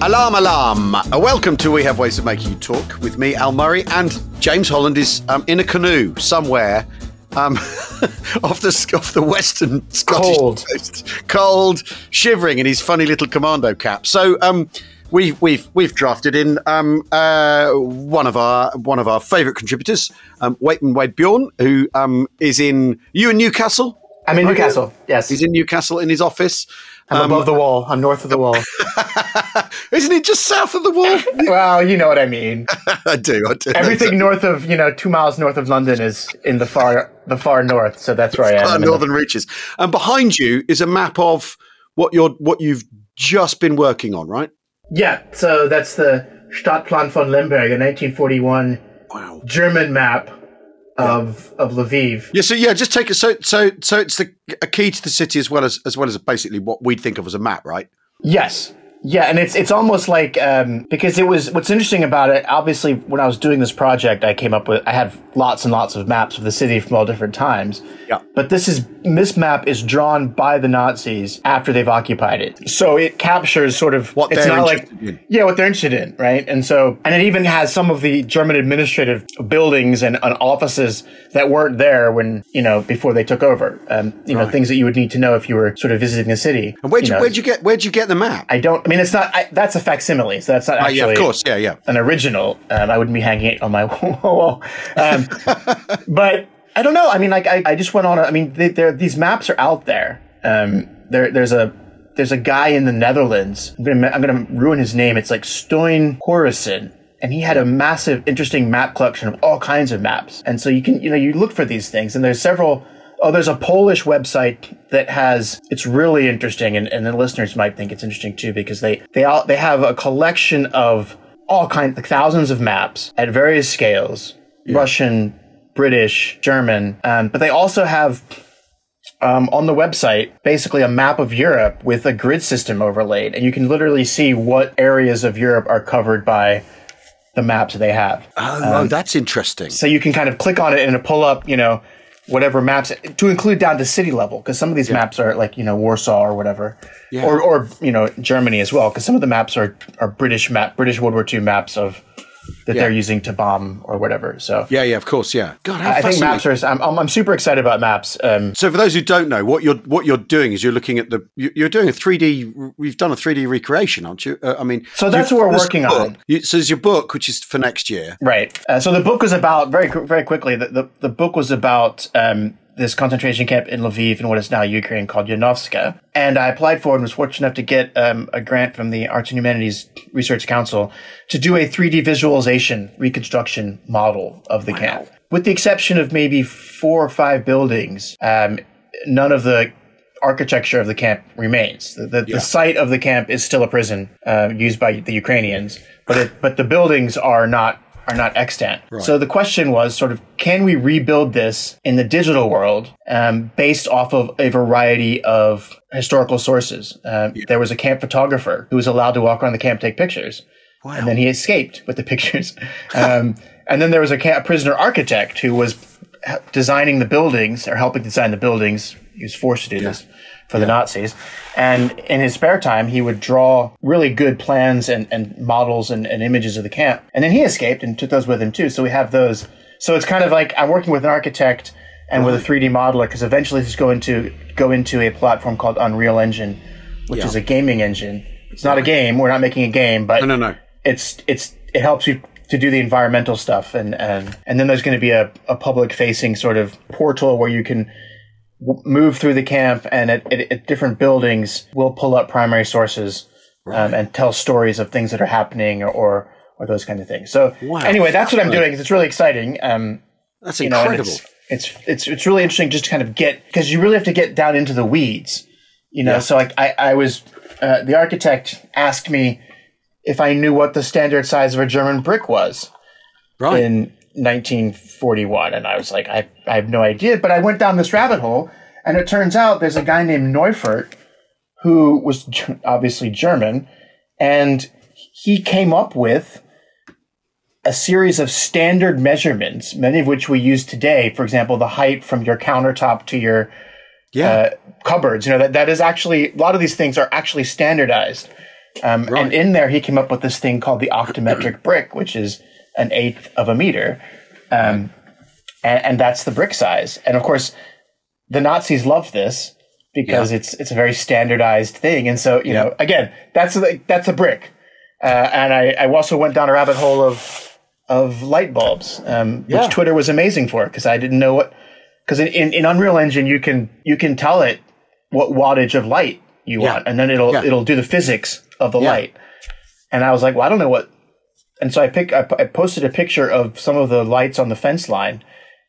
Alarm, alarm. Welcome to We Have Ways of Making You Talk with me, Al Murray, and James Holland is in a canoe somewhere off the western Scottish coast. Cold, shivering in his funny little commando cap. So we've drafted in one of our favourite contributors, Waitman Wade Bjorn, who is in Newcastle. I'm in Newcastle, yes. He's in Newcastle in his office. I'm above the wall. I'm north of the wall. Isn't it just south of the wall? Well, you know what I mean. I do. Everything north of, 2 miles north of London is in the far north. So that's where I am. Far northern reaches. And behind you is a map of what you've just been working on, right? Yeah. So that's the Stadtplan von Lemberg, a 1941 German map of Lviv. Yeah, just take it. So it's a key to the city as well as basically what we'd think of as a map, right? Yes. Yeah, and it's almost like because it was what's interesting about it. Obviously, when I was doing this project, I had lots and lots of maps of the city from all different times. Yeah. But this map is drawn by the Nazis after they've occupied it, so it captures sort of what they're interested in. Yeah, what they're interested in, right? And it even has some of the German administrative buildings and offices that weren't there when before they took over. Things that you would need to know if you were sort of visiting a city. And where'd you get the map? That's a facsimile, so that's not actually an original. I wouldn't be hanging it on my wall. But I don't know. I mean, like I just went on. I mean, these maps are out there. There's a guy in the Netherlands. I'm gonna ruin his name. It's like Stoin Horison. And he had a massive, interesting map collection of all kinds of maps. And so you can, you look for these things. And there's several. Oh, there's a Polish website that it's really interesting, and the listeners might think it's interesting too, because they have a collection of all kinds, like thousands of maps at various scales, Russian, British, German, but they also have on the website basically a map of Europe with a grid system overlaid, and you can literally see what areas of Europe are covered by the maps they have. Oh, that's interesting. So you can kind of click on it and it'll pull up, whatever maps, to include down to city level, because some of these maps are like, Warsaw or whatever, or Germany as well, because some of the maps are British World War II maps that they're using to bomb or whatever. So of course, God, how fascinating. I think maps are. I'm super excited about maps. So for those who don't know, what you're doing is you're looking at you're doing a 3D. We've done a 3D recreation, aren't you? So that's what we're working on. So there's your book, which is for next year, right? So the book was about very very quickly. The book was about this concentration camp in Lviv in what is now Ukraine called Yanovska. And I applied for and was fortunate enough to get a grant from the Arts and Humanities Research Council to do a 3D visualization reconstruction model of the camp. With the exception of maybe 4 or 5 buildings, none of the architecture of the camp remains. The site of the camp is still a prison used by the Ukrainians, but the buildings are not extant. Right. So the question was sort of, can we rebuild this in the digital world based off of a variety of historical sources? There was a camp photographer who was allowed to walk around the camp, take pictures. Wow. And then he escaped with the pictures. And then there was a prisoner architect who was designing the buildings or helping design the buildings. He was forced to do this for the Nazis. And in his spare time, he would draw really good plans and models and images of the camp. And then he escaped and took those with him too. So we have those. So it's kind of like I'm working with an architect and with a 3D modeler, because eventually this is going to go into a platform called Unreal Engine, which is a gaming engine. It's not a game. We're not making a game, but no. It helps you to do the environmental stuff. And then there's going to be a public facing sort of portal where you can move through the camp, and at different buildings will pull up primary sources and tell stories of things that are happening or those kind of things. So anyway, that's what I'm doing. It's really exciting. That's incredible. It's really interesting just to kind of because you really have to get down into the weeds, So like I was the architect asked me if I knew what the standard size of a German brick was in 1941. And I was like, I have no idea. But I went down this rabbit hole, and it turns out there's a guy named Neufert who was obviously German, and he came up with a series of standard measurements, many of which we use today. For example, the height from your countertop to your cupboards. You know, that is actually, a lot of these things are actually standardized. And in there, he came up with this thing called the octometric brick, which is 1/8 of a meter. And that's the brick size. And of course, the Nazis loved this because it's a very standardized thing. And so, you know, again, that's a brick. And I also went down a rabbit hole of light bulbs, which Twitter was amazing for, because I didn't know what, because in Unreal Engine you can tell it what wattage of light you want, and then it'll do the physics of the light. And I was like, well, I don't know what, and so I posted a picture of some of the lights on the fence line,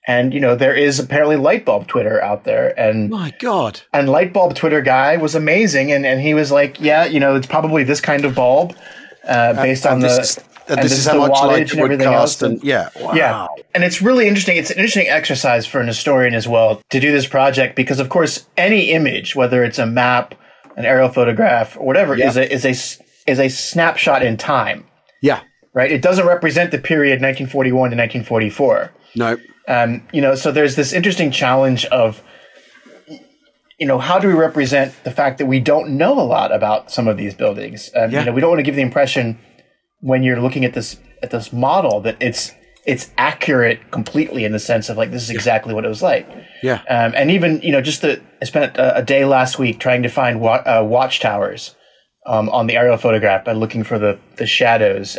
and you know there is apparently light bulb Twitter out there, and my God, and light bulb Twitter guy was amazing, and he was like, you know, it's probably this kind of bulb. Based on this is how much light it would cost, and it's really interesting. It's an interesting exercise for an historian as well to do this project, because, of course, any image, whether it's a map, an aerial photograph, or whatever, is a snapshot in time. Yeah, right. It doesn't represent the period 1941 to 1944. No, you know. So there's this interesting challenge of, you know, how do we represent the fact that we don't know a lot about some of these buildings? You know, we don't want to give the impression when you're looking at this model that it's accurate completely, in the sense of like, this is exactly what it was like. Yeah. And even, you know, I spent a day last week trying to find watchtowers on the aerial photograph by looking for the shadows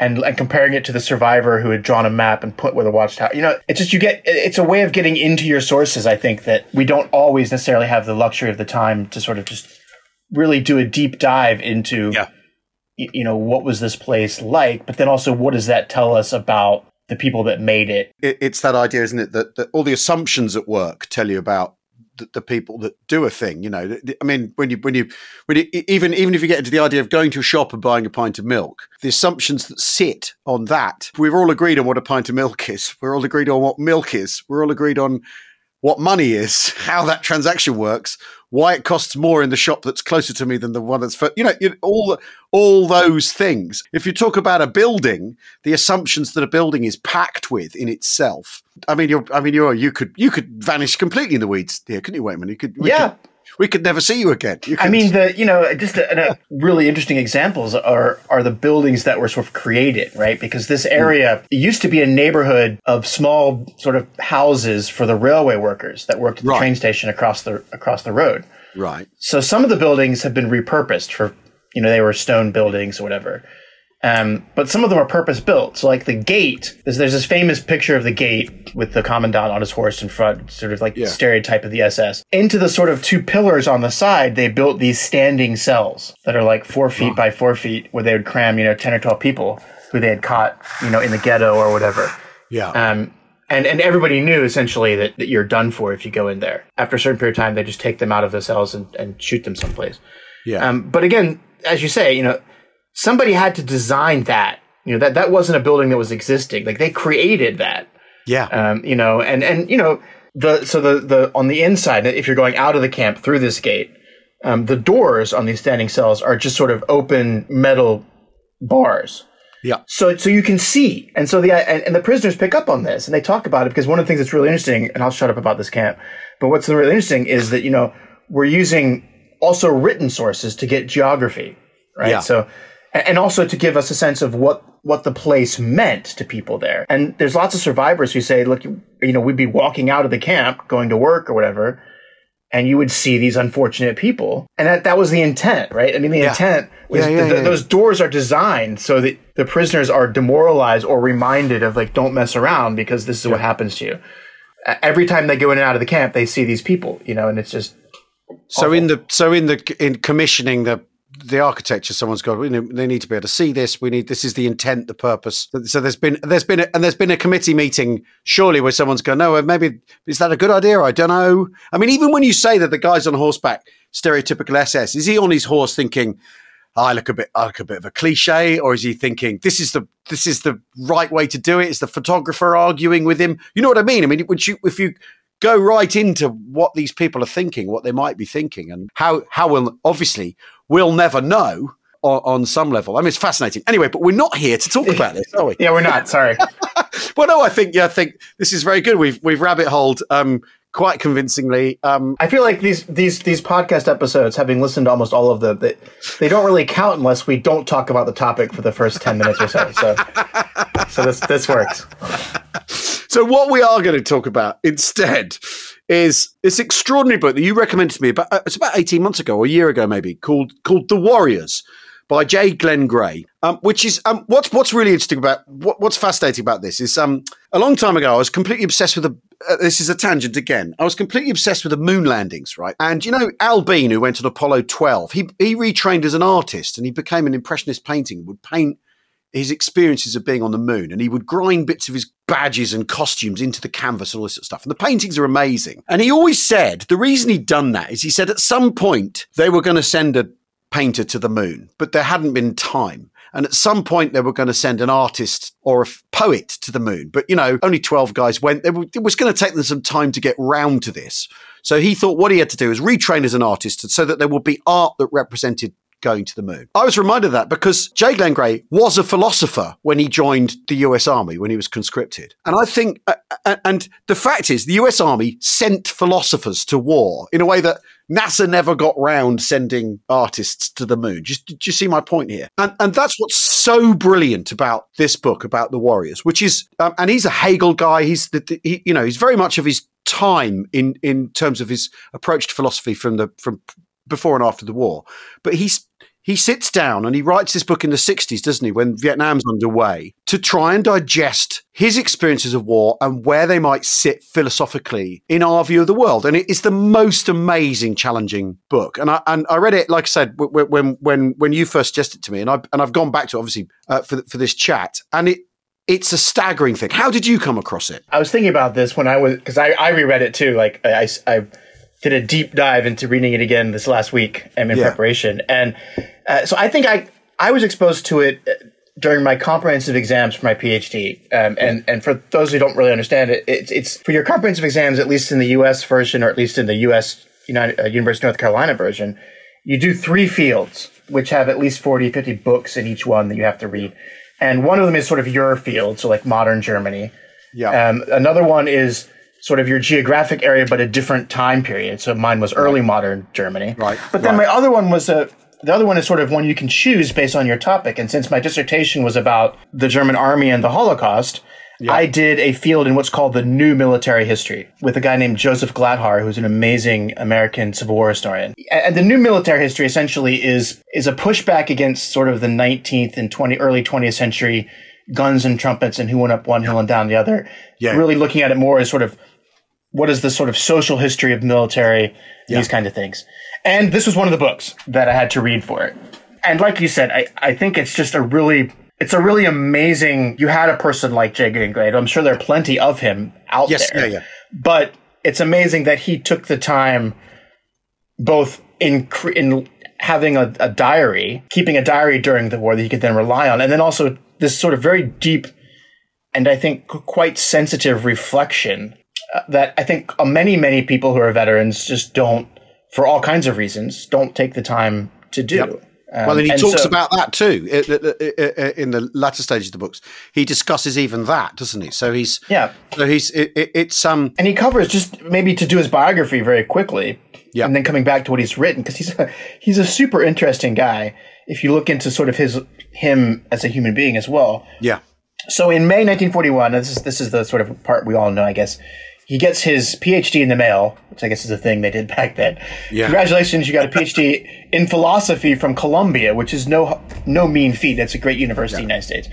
and comparing it to the survivor who had drawn a map and put where the watchtower, you know, it's just, it's a way of getting into your sources. I think that we don't always necessarily have the luxury of the time to sort of just really do a deep dive into, you know, what was this place like, but then also what does that tell us about the people that made it? It's that idea, isn't it? That all the assumptions at work tell you about the people that do a thing, you know. I mean, when you even if you get into the idea of going to a shop and buying a pint of milk, the assumptions that sit on that, we're all agreed on what a pint of milk is. We're all agreed on what milk is. We're all agreed on what money is, how that transaction works, why it costs more in the shop that's closer to me than the one that's first, you know, all those things. If you talk about a building, the assumptions that a building is packed with in itself. I mean, you could vanish completely in the weeds here, couldn't you, Waitman? We could never see you again. A really interesting examples are the buildings that were sort of created, right? Because this area used to be a neighborhood of small sort of houses for the railway workers that worked at the train station across the road. Right. So some of the buildings have been repurposed for, you know, they were stone buildings or whatever. But some of them are purpose built. So like the gate, there's this famous picture of the gate with the commandant on his horse in front, sort of like the stereotype of the SS. Into the sort of two pillars on the side, they built these standing cells that are like 4 feet by 4 feet, where they would cram, you know, 10 or 12 people who they had caught, you know, in the ghetto or whatever. Yeah. And everybody knew essentially that you're done for if you go in there. After a certain period of time, they just take them out of the cells and shoot them someplace. Yeah. But again, as you say, you know, somebody had to design that, you know, that wasn't a building that was existing. Like they created that. Yeah. You know, and, you know, so on the inside, if you're going out of the camp through this gate, the doors on these standing cells are just sort of open metal bars. Yeah. So you can see. And so the prisoners pick up on this and they talk about it, because one of the things that's really interesting, and I'll shut up about this camp, but what's really interesting is that, you know, we're using also written sources to get geography, right? Yeah. So, and also to give us a sense of what the place meant to people there. And there's lots of survivors who say, look, you know, we'd be walking out of the camp, going to work or whatever, and you would see these unfortunate people. And that was the intent, right? I mean, the intent was those doors are designed so that the prisoners are demoralized or reminded of, like, don't mess around, because this is what happens to you. Every time they go in and out of the camp, they see these people, you know, and it's just so awful. In commissioning the architecture, someone's got, you know, they need to be able to see this. This is the intent, the purpose. So there's been a committee meeting, surely, where someone's gone, no, maybe is that a good idea? I don't know. I mean, even when you say that the guys on horseback stereotypical SS? Is he on his horse thinking, I look a bit of a cliche, or is he thinking this is the right way to do it? Is the photographer arguing with him? You know what I mean? I mean, if you go right into what these people are thinking, what they might be thinking, and how will obviously we'll never know on some level. I mean, it's fascinating. Anyway, but we're not here to talk about this, are we? Yeah, we're not. Sorry. Well, no, I think this is very good. We've rabbit-holed quite convincingly. I feel like these podcast episodes, having listened to almost all of them, they don't really count unless we don't talk about the topic for the first 10 minutes or so. So this works. So what we are going to talk about instead is this extraordinary book that you recommended to me about 18 months ago or a year ago maybe, called The Warriors by J. Glenn Gray, which is what's really interesting about what's fascinating about this is a long time ago I was completely obsessed with this is a tangent again. I was completely obsessed with the moon landings, right? And you know Al Bean, who went on Apollo 12, he retrained as an artist and he became an impressionist painting, would paint his experiences of being on the moon, and he would grind bits of his badges and costumes into the canvas and all this sort of stuff. And the paintings are amazing. And he always said the reason he'd done that is he said at some point they were going to send a painter to the moon, but there hadn't been time. And at some point they were going to send an artist or a poet to the moon. But, you know, only 12 guys went. It was going to take them some time to get round to this. So he thought what he had to do is retrain as an artist so that there would be art that represented going to the moon. I was reminded of that because J. Glenn Gray was a philosopher when he joined the US Army, when he was conscripted. And I think, and the fact is, the US Army sent philosophers to war in a way that NASA never got round sending artists to the moon. Do you see my point here? And that's what's so brilliant about this book, about the Warriors, which is, and he's a Hegel guy. He's very much of his time in terms of his approach to philosophy from before and after the war. But he sits down and he writes this book in the 60s, doesn't he, when Vietnam's underway, to try and digest his experiences of war and where they might sit philosophically in our view of the world. And it is the most amazing, challenging book. And I read it, like I said, when you first suggested it to me, and I've gone back to it, obviously, for this chat. And it's a staggering thing. How did you come across it? I was thinking about this when I was, because I reread it too. Like, I did a deep dive into reading it again this last week preparation. And so I think I was exposed to it during my comprehensive exams for my PhD. And for those who don't really understand it, it's for your comprehensive exams, at least in the U.S. version, or at least in the U.S. University of North Carolina version, you do three fields, which have at least 40, 50 books in each one that you have to read. And one of them is sort of your field, so like modern Germany. Yeah. Another one is sort of your geographic area, but a different time period. So mine was early modern Germany. Right. But then my other one was the other one is sort of one you can choose based on your topic. And since my dissertation was about the German army and the Holocaust, I did a field in what's called the new military history with a guy named Joseph Gladhar, who's an amazing American Civil War historian. And the new military history essentially is a pushback against sort of the 19th and early 20th century guns and trumpets and who went up one hill and down the other. Yeah. Really looking at it more as sort of, what is the sort of social history of military, these kind of things. And this was one of the books that I had to read for it. And like you said, I think it's just a really amazing, you had a person like J. Glenn Gray. I'm sure there are plenty of him out there. Yeah, yeah. But it's amazing that he took the time both in having a diary, keeping a diary during the war that he could then rely on, and then also this sort of very deep and I think quite sensitive reflection that I think many, many people who are veterans just don't, for all kinds of reasons, don't take the time to do. Yep. Well, and he talks about that too in the latter stage of the books. He discusses even that, doesn't he? So and he covers just maybe to do his biography very quickly. Yeah. And then coming back to what he's written, because he's a super interesting guy. If you look into sort of him as a human being as well. Yeah. So in May 1941, this is the sort of part we all know, I guess. He gets his PhD in the mail, which I guess is a thing they did back then. Yeah. Congratulations, you got a PhD in philosophy from Columbia, which is no mean feat. That's a great university in the United States.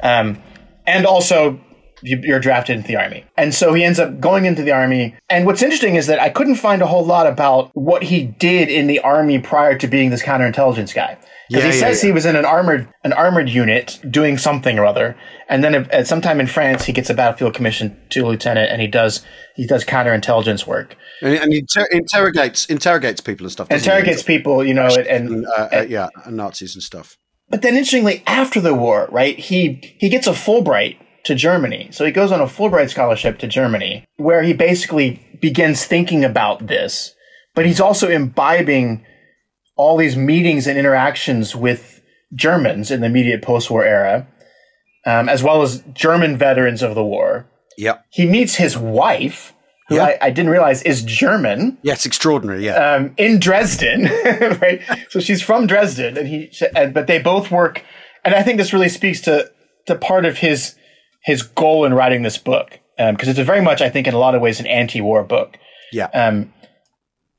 And also you're drafted into the army. And so he ends up going into the army. And what's interesting is that I couldn't find a whole lot about what he did in the army prior to being this counterintelligence guy. Because he says he was in an armored unit doing something or other. And then at sometime in France, he gets a battlefield commission to lieutenant, and he does counterintelligence work. And he interrogates people and stuff. Interrogates people, you know, and Nazis and stuff. But then interestingly, after the war, right, he gets a Fulbright to Germany. So he goes on a Fulbright scholarship to Germany, where he basically begins thinking about this. But he's also imbibing all these meetings and interactions with Germans in the immediate post-war era, as well as German veterans of the war. Yeah. He meets his wife, who I didn't realize is German. Yeah, it's extraordinary, yeah. In Dresden, right? So she's from Dresden, but they both work. And I think this really speaks to part of his goal in writing this book, because it's very much, I think, in a lot of ways, an anti-war book. Yeah.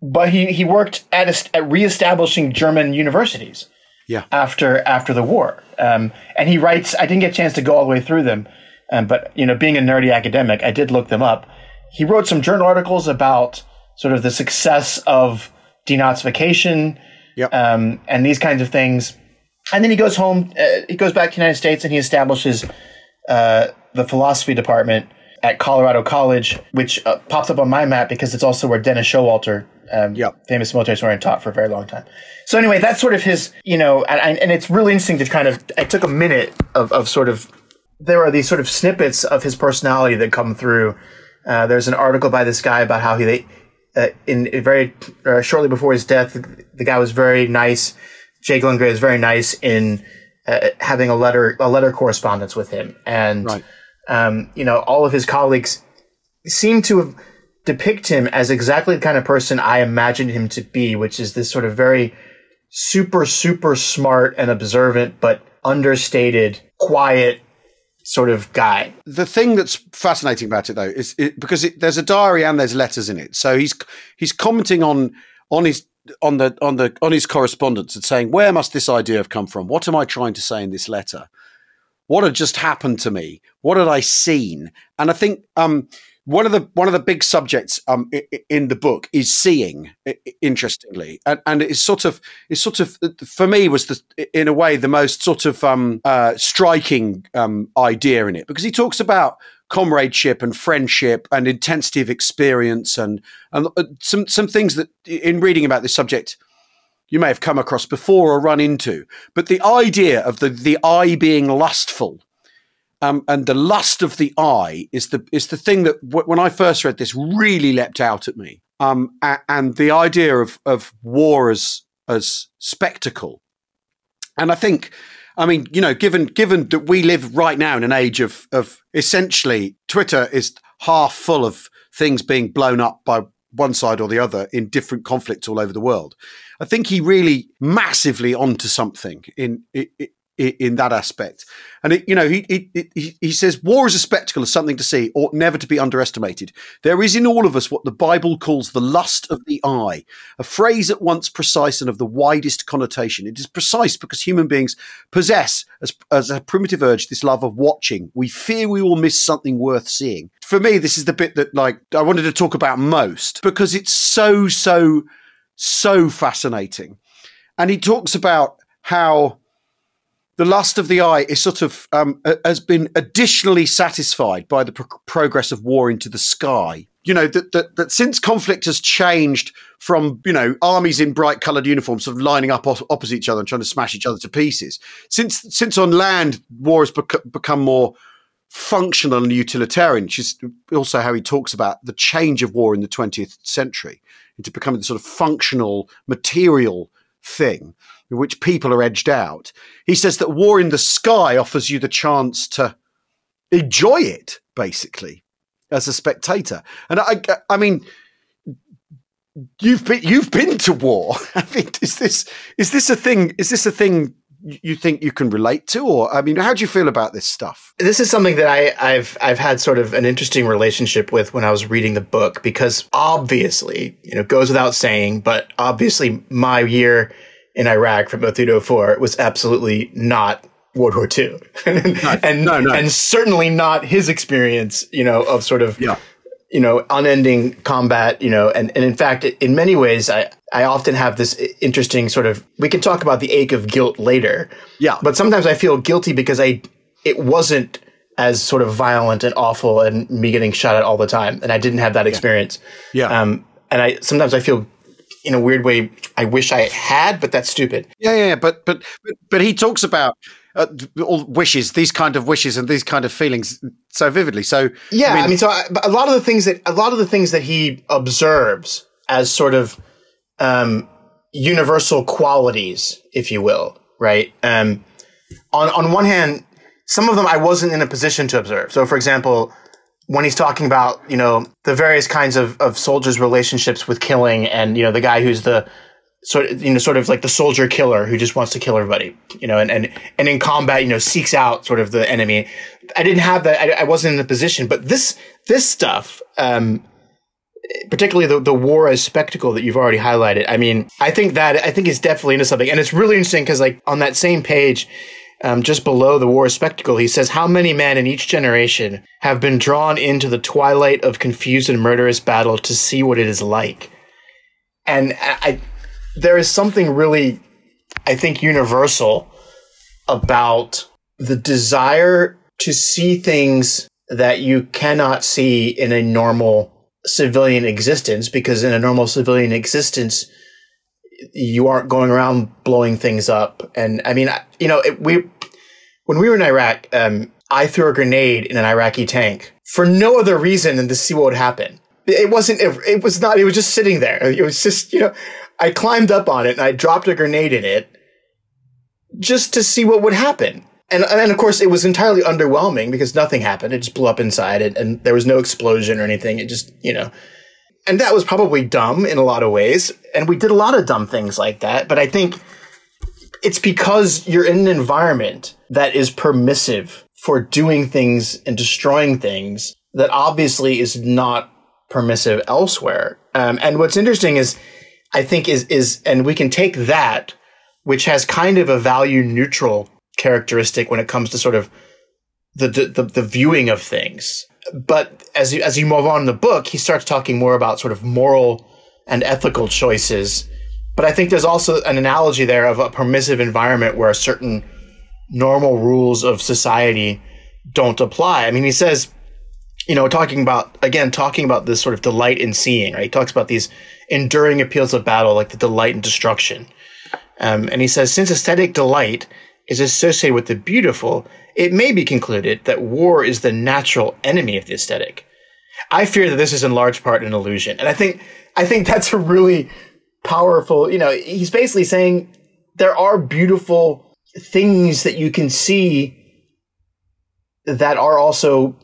But he worked at reestablishing German universities. Yeah. After the war, and he writes. I didn't get a chance to go all the way through them, but you know, being a nerdy academic, I did look them up. He wrote some journal articles about sort of the success of denazification, and these kinds of things. And then he goes home. He goes back to the United States, and he establishes the philosophy department at Colorado College, which pops up on my map because it's also where Dennis Showalter, famous military historian, taught for a very long time. So anyway, that's sort of his, you know, and it's really interesting to kind of, I took a minute of sort of, there are these sort of snippets of his personality that come through. There's an article by this guy about how shortly before his death, the guy was very nice. J. Glenn Gray was very nice in having a letter correspondence with him. And, right. You know, all of his colleagues seem to have, depict him as exactly the kind of person I imagined him to be, which is this sort of very super, super smart and observant, but understated, quiet sort of guy. The thing that's fascinating about it, though, is because there's a diary and there's letters in it. So he's commenting on his correspondence and saying, where must this idea have come from? What am I trying to say in this letter? What had just happened to me? What had I seen? And I think, one of the big subjects in the book is seeing, interestingly, and it's sort of for me was in a way the most sort of striking idea in it, because he talks about comradeship and friendship and intensity of experience and some things that in reading about this subject you may have come across before or run into, but the idea of the eye being lustful. And the lust of the eye is the thing that when I first read this really leapt out at me. And the idea of war as spectacle. And I think, I mean, you know, given that we live right now in an age of essentially Twitter is half full of things being blown up by one side or the other in different conflicts all over the world. I think he really massively onto something in that aspect. And it, you know, he says war is a spectacle, is something to see, ought never to be underestimated. There is in all of us what the Bible calls the lust of the eye, a phrase at once precise and of the widest connotation. It is precise because human beings possess as a primitive urge this love of watching. We fear we will miss something worth seeing. For me, this is the bit that, like, I wanted to talk about most, because it's so fascinating. And he talks about how the lust of the eye is sort of has been additionally satisfied by the progress of war into the sky. You know, that since conflict has changed from, you know, armies in bright coloured uniforms sort of lining up opposite each other and trying to smash each other to pieces, since on land war has become more functional and utilitarian, which is also how he talks about the change of war in the 20th century into becoming the sort of functional, material thing in which people are edged out. He says that war in the sky offers you the chance to enjoy it, basically, as a spectator. And I mean, you've been to war. I mean, is this a thing? Is this a thing you think you can relate to? Or, I mean, how do you feel about this stuff? This is something that I've had sort of an interesting relationship with when I was reading the book, because obviously, you know, it goes without saying, but obviously my year in Iraq from 03 to 04 was absolutely not World War II, and certainly not his experience, you know, of sort of, you know, unending combat, you know, and in fact, in many ways, I often have this interesting sort of, we can talk about the ache of guilt later, but sometimes I feel guilty because it wasn't as sort of violent and awful and me getting shot at all the time, and I didn't have that experience. And I sometimes I feel, in a weird way, I wish I had, but that's stupid. But he talks about all wishes, these kind of wishes and these kind of feelings so vividly. So a lot of the things that he observes as sort of universal qualities, if you will, right? On one hand, some of them I wasn't in a position to observe. So, for example, when he's talking about, you know, the various kinds of soldiers' relationships with killing, and, you know, the guy who's the sort of like the soldier killer who just wants to kill everybody, you know, and in combat, you know, seeks out sort of the enemy. I didn't have that. I wasn't in a position, but this stuff, particularly the war as spectacle that you've already highlighted. I mean, I think it's definitely into something. And it's really interesting because, like, on that same page, just below the war as spectacle, he says, how many men in each generation have been drawn into the twilight of confused and murderous battle to see what it is like? And there is something really, I think, universal about the desire to see things that you cannot see in a normal civilian existence, because in a normal civilian existence, you aren't going around blowing things up. And I mean, you know, when we were in Iraq, I threw a grenade in an Iraqi tank for no other reason than to see what would happen. It was just sitting there. It was just, you know, I climbed up on it and I dropped a grenade in it just to see what would happen. And of course, it was entirely underwhelming because nothing happened. It just blew up inside it, and there was no explosion or anything. It just, you know, and that was probably dumb in a lot of ways. And we did a lot of dumb things like that. But I think it's because you're in an environment that is permissive for doing things and destroying things that obviously is not permissive elsewhere. And what's interesting is, I think is, and we can take that, which has kind of a value neutral characteristic when it comes to sort of the viewing of things. But as you move on in the book, he starts talking more about sort of moral and ethical choices. But I think there's also an analogy there of a permissive environment where certain normal rules of society don't apply. I mean, he says, you know, talking about this sort of delight in seeing, right? He talks about these enduring appeals of battle, like the delight in destruction. And he says, since aesthetic delight is associated with the beautiful, it may be concluded that war is the natural enemy of the aesthetic. I fear that this is in large part an illusion. And I think that's a really powerful, you know, he's basically saying there are beautiful things that you can see that are also,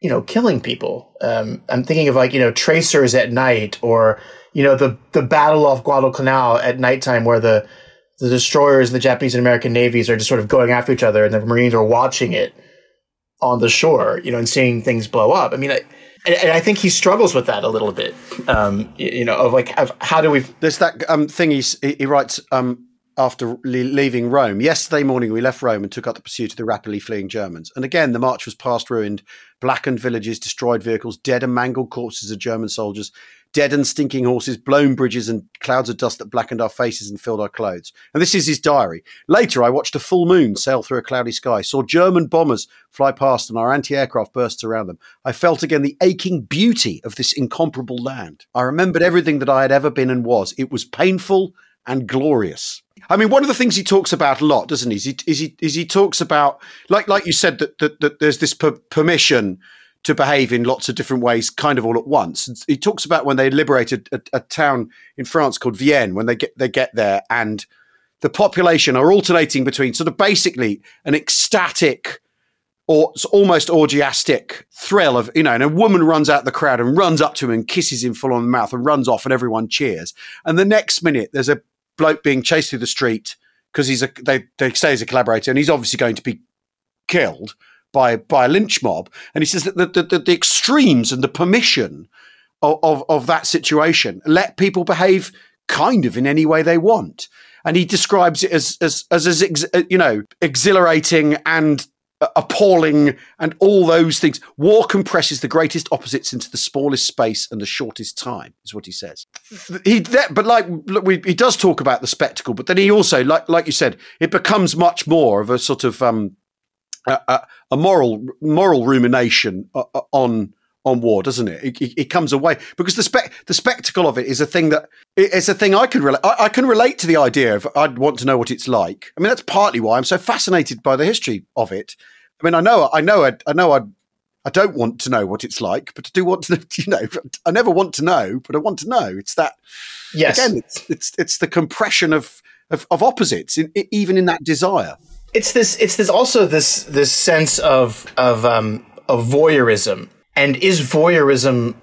you know, killing people. I'm thinking of, like, you know, tracers at night, or, you know, the battle off Guadalcanal at nighttime, where the destroyers and the Japanese and American navies are just sort of going after each other, and the Marines are watching it on the shore, you know, and seeing things blow up. I mean, I think he struggles with that a little bit, you know, of like, how do we... There's that thing he writes after leaving Rome. Yesterday morning, we left Rome and took up the pursuit of the rapidly fleeing Germans. And again, the march was past ruined, blackened villages, destroyed vehicles, dead and mangled corpses of German soldiers, dead and stinking horses, blown bridges, and clouds of dust that blackened our faces and filled our clothes. And this is his diary. Later, I watched a full moon sail through a cloudy sky, saw German bombers fly past, and our anti-aircraft bursts around them. I felt again the aching beauty of this incomparable land. I remembered everything that I had ever been and was. It was painful and glorious. I mean, one of the things he talks about a lot, doesn't he? Is he talks about, like you said, that there's this permission to behave in lots of different ways, kind of all at once. And he talks about when they liberated a town in France called Vienne, when they get there, and the population are alternating between sort of basically an ecstatic or almost orgiastic thrill of, you know, and a woman runs out the crowd and runs up to him and kisses him full on the mouth and runs off, and everyone cheers. And the next minute, there's a bloke being chased through the street because they say he's a collaborator, and he's obviously going to be killed by a lynch mob. And he says that the extremes and the permission of that situation let people behave kind of in any way they want. And he describes it as you know, exhilarating and appalling and all those things. War compresses the greatest opposites into the smallest space and the shortest time, is what he says. He does talk about the spectacle, but then he also, like you said, it becomes much more of a sort of a moral rumination on war, doesn't it? It comes away because the spectacle of it is a thing that it's a thing I can relate. I can relate to the idea of I'd want to know what it's like. I mean, that's partly why I'm so fascinated by the history of it. I mean, I don't want to know what it's like, but I do want to. You know, I never want to know, but I want to know. It's that. Yes. Again, it's the compression of opposites, even in that desire. It's this sense of voyeurism. And is voyeurism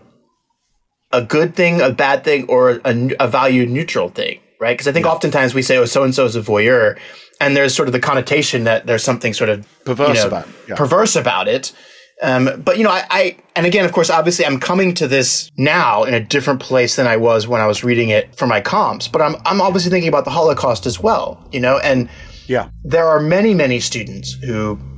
a good thing, a bad thing, or a value neutral thing, right? Because I think oftentimes we say, oh, so-and-so is a voyeur, and there's sort of the connotation that there's something sort of perverse, perverse about it. But, you know, I – and again, of course, obviously I'm coming to this now in a different place than I was when I was reading it for my comps. But I'm obviously thinking about the Holocaust as well, you know, and there are many, many students who –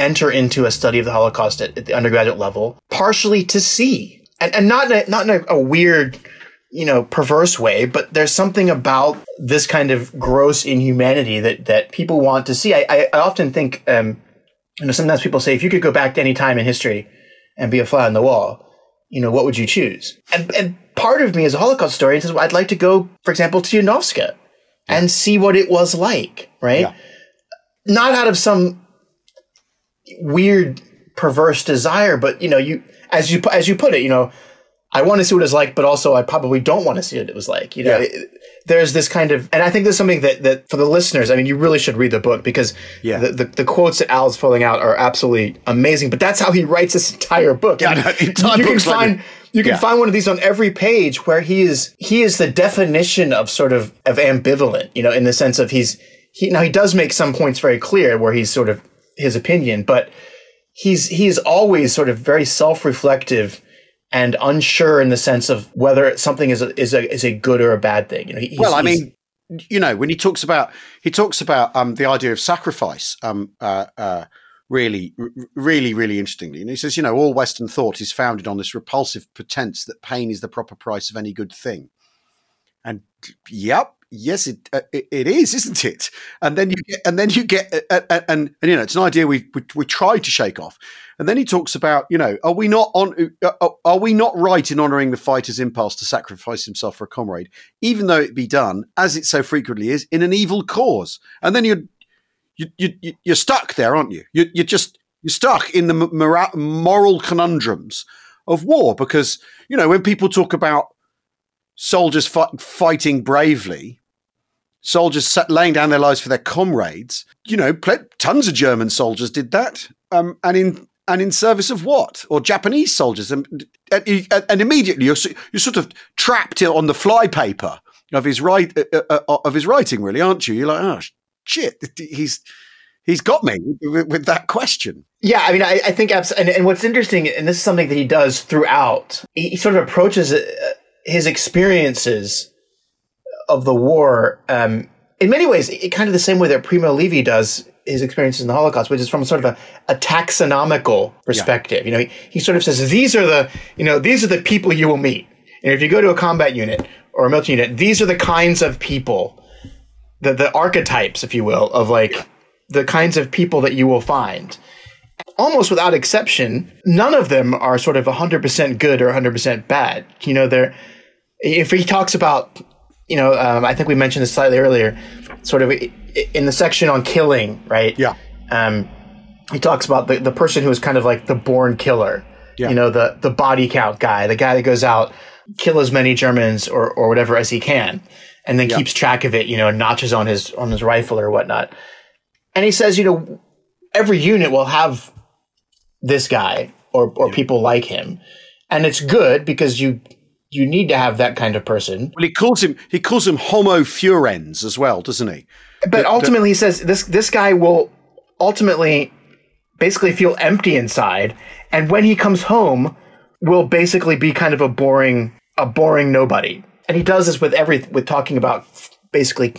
enter into a study of the Holocaust at the undergraduate level, partially to see, and not in a weird, you know, perverse way, but there's something about this kind of gross inhumanity that people want to see. I often think, you know, sometimes people say, if you could go back to any time in history and be a fly on the wall, you know, what would you choose? And part of me as a Holocaust historian says, well, I'd like to go, for example, to Yanovska and see what it was like, right? Yeah. Not out of some weird perverse desire, but you know, as you put it, you know, I want to see what it's like, but also I probably don't want to see what it was like, you know. There's this kind of, and I think there's something that for the listeners, I mean, you really should read the book because the quotes that Al's filling out are absolutely amazing, but that's how he writes this entire book. You can find one of these on every page where he is the definition of sort of ambivalent, you know, in the sense of he does make some points very clear where he's sort of his opinion, but he's always sort of very self-reflective and unsure in the sense of whether something is a good or a bad thing. You know, when he talks about the idea of sacrifice, really, really, really interestingly, and he says, you know, all Western thought is founded on this repulsive pretense that pain is the proper price of any good thing, and yes, it is, isn't it? And then you get, you know, it's an idea we tried to shake off. And then he talks about, you know, are we not right in honouring the fighter's impulse to sacrifice himself for a comrade, even though it be done, as it so frequently is, in an evil cause? And then you're stuck there, aren't you? You're stuck in the moral conundrums of war because, you know, when people talk about soldiers fighting bravely, soldiers laying down their lives for their comrades. You know, tons of German soldiers did that, and in service of what? Or Japanese soldiers, and immediately you're sort of trapped on the flypaper of his writing, really, aren't you? You're like, oh shit, he's got me with that question. Yeah, I mean, I think, and what's interesting, and this is something that he does throughout. He sort of approaches it. His experiences of the war, in many ways, it kind of the same way that Primo Levi does his experiences in the Holocaust, which is from sort of a taxonomical perspective. You know, he sort of says, these are the people you will meet. And if you go to a combat unit or a military unit, these are the kinds of people, the archetypes, if you will, of like the kinds of people that you will find. Almost without exception, none of them are sort of 100% good or 100% bad. You know, if he talks about, you know, I think we mentioned this slightly earlier, sort of in the section on killing, right? Yeah. He talks about the person who is kind of like the born killer, you know, the body count guy, the guy that goes out, kill as many Germans or whatever as he can, and then keeps track of it, you know, notches on his rifle or whatnot. And he says, you know, every unit will have this guy or people like him. And it's good because you need to have that kind of person. Well, he calls him Homo Furens as well, doesn't he? But ultimately he says this guy will ultimately basically feel empty inside, and when he comes home will basically be kind of a boring nobody. And he does this with talking about basically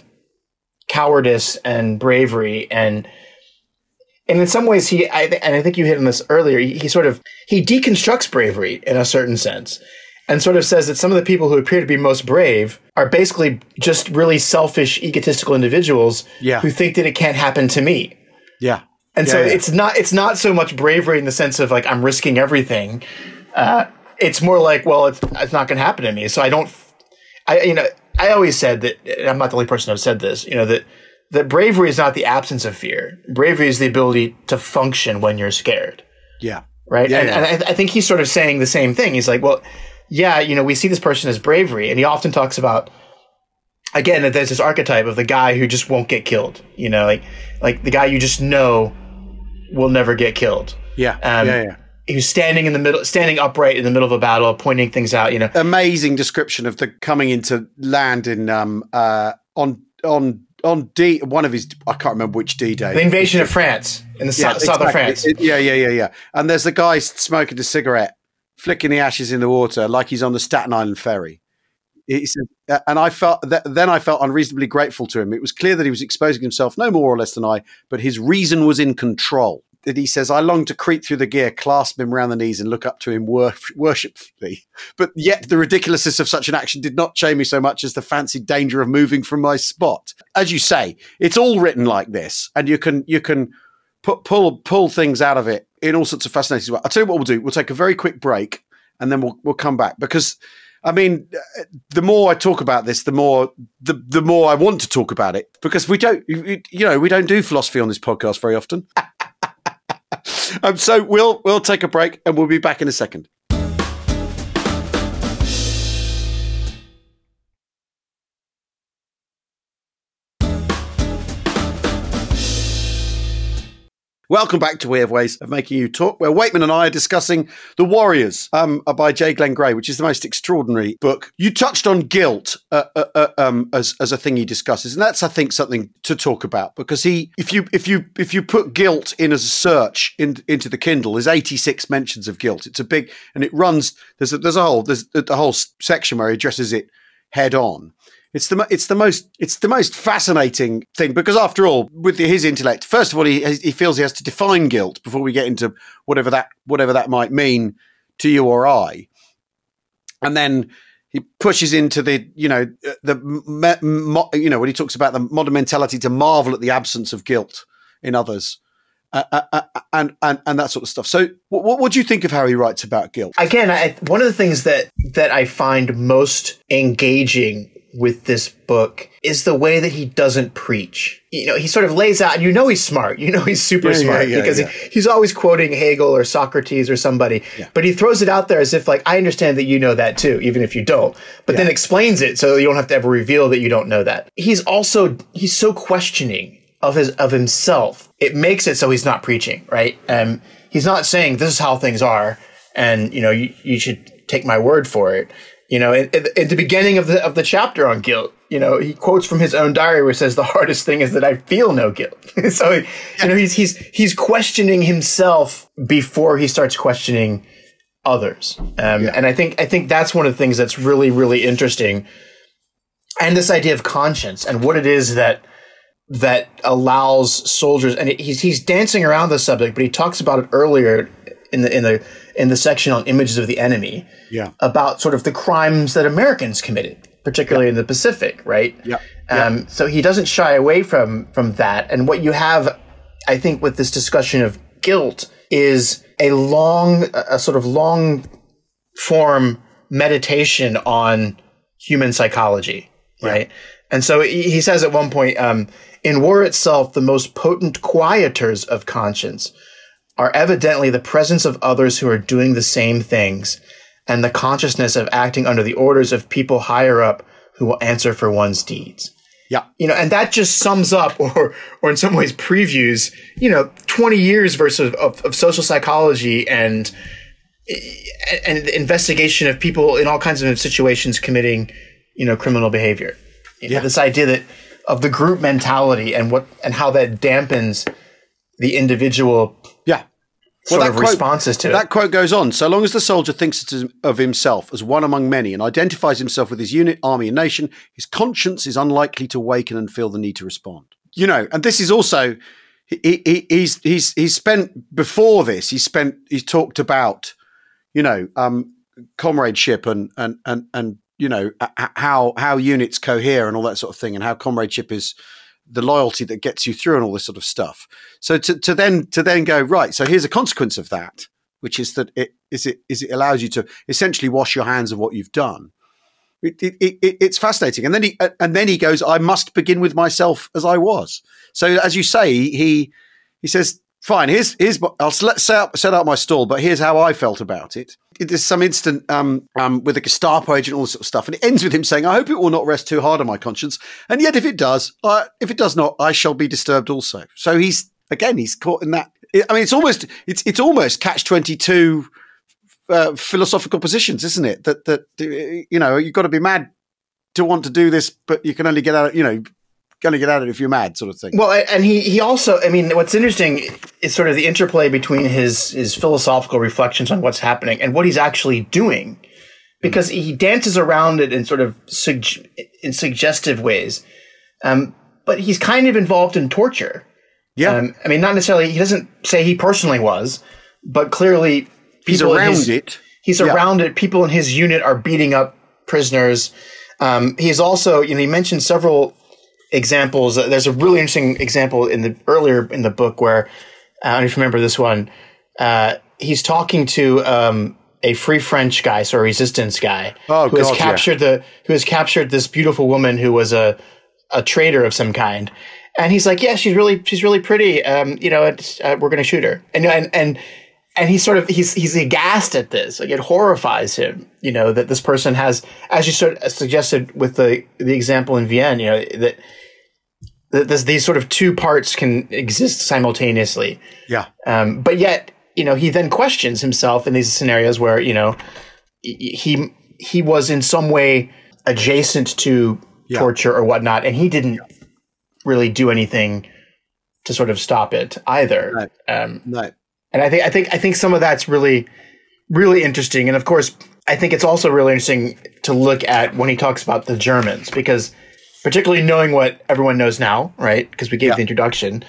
cowardice and bravery, and in some ways I think you hit on this earlier, he deconstructs bravery in a certain sense, and sort of says that some of the people who appear to be most brave are basically just really selfish, egotistical individuals who think that it can't happen to me. Yeah. And it's not so much bravery in the sense of like, I'm risking everything. It's more like, well, it's not going to happen to me. So I always said that, and I'm not the only person who's said this, that bravery is not the absence of fear. Bravery is the ability to function when you're scared. Yeah. Right. Yeah, and I think he's sort of saying the same thing. He's like, well, yeah, we see this person as bravery. And he often talks about, again, that there's this archetype of the guy who just won't get killed, like the guy you just know will never get killed. Yeah. Who's standing upright in the middle of a battle, pointing things out, Amazing description of the coming into land in, on one of his, I can't remember which D-Day. The invasion of France in the south of France. Yeah. And there's the guy smoking a cigarette, flicking the ashes in the water like he's on the Staten Island ferry. And I felt unreasonably grateful to him. It was clear that he was exposing himself no more or less than I, but his reason was in control. That he says, I long to creep through the gear, clasp him round the knees, and look up to him worshipfully. But yet the ridiculousness of such an action did not shame me so much as the fancied danger of moving from my spot. As you say, it's all written like this, and you can pull things out of it in all sorts of fascinating ways. I'll tell you what we'll do. We'll take a very quick break, and then we'll come back, because I mean, the more I talk about this, the more I want to talk about it, because we don't do philosophy on this podcast very often. So we'll take a break, and we'll be back in a second. Welcome back to We Have Ways of Making You Talk, where Waitman and I are discussing The Warriors by J. Glenn Gray, which is the most extraordinary book. You touched on guilt as a thing he discusses, and that's, I think, something to talk about, because if you put guilt in as a search into the Kindle, there's 86 mentions of guilt. It's a big, and it runs. There's a whole section where he addresses it head on. It's the most fascinating thing, because after all, with his intellect, first of all, he feels he has to define guilt before we get into whatever that might mean to you or I, and then he pushes into the when he talks about the modern mentality to marvel at the absence of guilt in others. And that sort of stuff. So what do you think of how he writes about guilt? Again, one of the things that I find most engaging with this book is the way that he doesn't preach. He sort of lays out, and he's smart. He's super smart, because he's always quoting Hegel or Socrates or somebody. Yeah. But he throws it out there as if, like, I understand that you know that too, even if you don't. But then explains it so you don't have to ever reveal that you don't know that. He's so questioning of himself. It makes it so he's not preaching, right? He's not saying this is how things are, and you should take my word for it. In the beginning of the chapter on guilt, he quotes from his own diary where it says the hardest thing is that I feel no guilt. So he's questioning himself before he starts questioning others. And I think that's one of the things that's really, really interesting. And this idea of conscience and what it is that allows soldiers, and he's dancing around the subject, but he talks about it earlier in the section on images of the enemy, about sort of the crimes that Americans committed, particularly in the Pacific, right? So he doesn't shy away from that. And what you have, I think, with this discussion of guilt is a sort of long form meditation on human psychology, right? And so he says at one point, in war itself, the most potent quieters of conscience are evidently the presence of others who are doing the same things, and the consciousness of acting under the orders of people higher up who will answer for one's deeds. Yeah. And that just sums up or in some ways previews, 20 years versus of social psychology and investigation of people in all kinds of situations committing, criminal behavior. This idea that of the group mentality and how that dampens the individual sort of responses to it. That quote goes on. So long as the soldier thinks of himself as one among many and identifies himself with his unit, army, and nation, his conscience is unlikely to waken and feel the need to respond. You know, and this is also he's talked about, you know, comradeship and you know, how units cohere and all that sort of thing, and how comradeship is the loyalty that gets you through and all this sort of stuff. So to then go, right, so here's a consequence of that, which is that it allows you to essentially wash your hands of what you've done. It's fascinating. And then he goes, I must begin with myself as I was. So as you say, he says, fine, here's I'll set out my stall, but here's how I felt about it. There's some instant with a Gestapo agent, all this sort of stuff, and it ends with him saying, "I hope it will not rest too hard on my conscience, and yet if it does not, I shall be disturbed also." So he's caught in that. I mean, it's almost catch-22 philosophical positions, isn't it? That you know, you've got to be mad to want to do this, but you can only get out, you know, going to get at it if you're mad, sort of thing. Well, and he also, I mean, what's interesting is sort of the interplay between his philosophical reflections on what's happening and what he's actually doing, because he dances around it in sort of suggestive ways. But he's kind of involved in torture. Yeah. I mean, not necessarily, he doesn't say he personally was, but clearly he's around it. He's around it. People in his unit are beating up prisoners. He's also, you know, he mentioned several examples. There's a really interesting example earlier in the book where I don't know if you remember this one. He's talking to a Free French guy, so a resistance guy, who has captured this beautiful woman who was a traitor of some kind. And he's like, yeah, she's really pretty. You know, we're going to shoot her. And he's aghast at this. Like, it horrifies him, you know, that this person has, as you sort of suggested with the example in Vienne, you know, that these sort of two parts can exist simultaneously. Yeah. But yet, you know, he then questions himself in these scenarios where, you know, he was in some way adjacent to torture or whatnot, and he didn't really do anything to sort of stop it either. No. And I think some of that's really, really interesting. And of course, I think it's also really interesting to look at when he talks about the Germans, because particularly knowing what everyone knows now, right? Because we gave the introduction,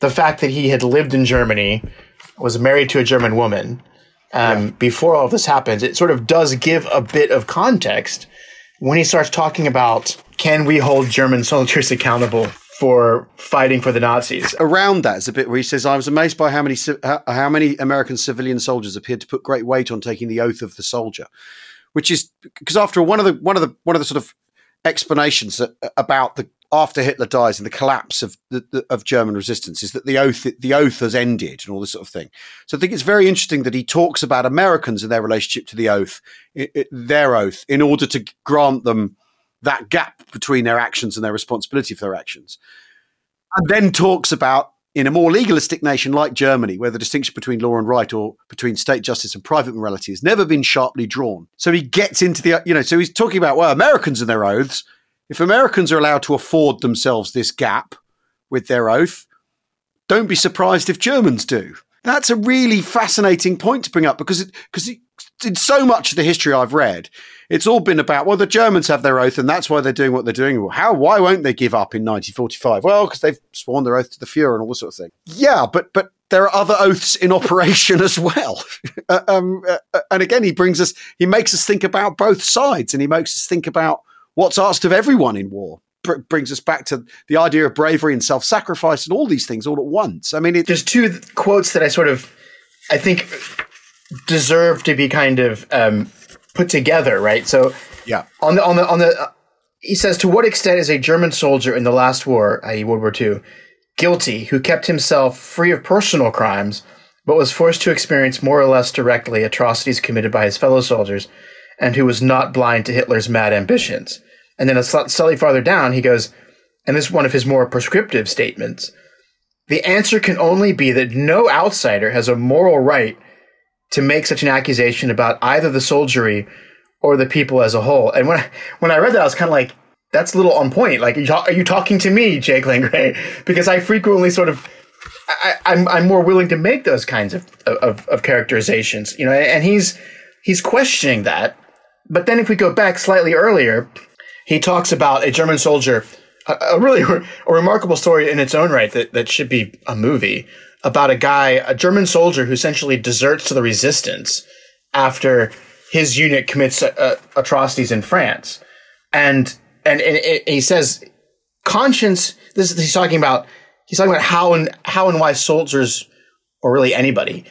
the fact that he had lived in Germany, was married to a German woman before all of this happens, it sort of does give a bit of context when he starts talking about, can we hold German soldiers accountable for fighting for the Nazis? Around that is a bit where he says, I was amazed by how many American civilian soldiers appeared to put great weight on taking the oath of the soldier, which is because after one of the sort of explanations that, about the after Hitler dies and the collapse of the German resistance is that the oath has ended and all this sort of thing. So I think it's very interesting that he talks about Americans and their relationship to the oath, their oath, in order to grant them that gap between their actions and their responsibility for their actions. And then talks about, in a more legalistic nation like Germany, where the distinction between law and right or between state justice and private morality has never been sharply drawn. So he gets into the, you know, so he's talking about, well, Americans and their oaths. If Americans are allowed to afford themselves this gap with their oath, don't be surprised if Germans do. That's a really fascinating point to bring up because in so much of the history I've read, it's all been about, well, the Germans have their oath and that's why they're doing what they're doing. How? Why won't they give up in 1945? Well, because they've sworn their oath to the Fuhrer and all this sort of thing. Yeah, but there are other oaths in operation as well. And again, he makes us think about both sides, and he makes us think about what's asked of everyone in war. Brings us back to the idea of bravery and self-sacrifice and all these things all at once. I mean, there's two quotes that I think deserve to be kind of put together, right? So on the he says, to what extent is a German soldier in the last war, i.e. World War II, guilty who kept himself free of personal crimes but was forced to experience more or less directly atrocities committed by his fellow soldiers, and who was not blind to Hitler's mad ambitions? And then slightly farther down, he goes, and this is one of his more prescriptive statements, the answer can only be that no outsider has a moral right to make such an accusation about either the soldiery or the people as a whole. And when I read that, I was kind of like, that's a little on point. Like, are you talking to me, J. Glenn Gray? Because I frequently sort of I'm more willing to make those kinds of characterizations, you know, and he's questioning that. But then if we go back slightly earlier, he talks about a German soldier, a remarkable story in its own right that should be a movie, about a German soldier who essentially deserts to the resistance after his unit commits atrocities in France. And he says conscience, he's talking about how and why soldiers, or really anybody,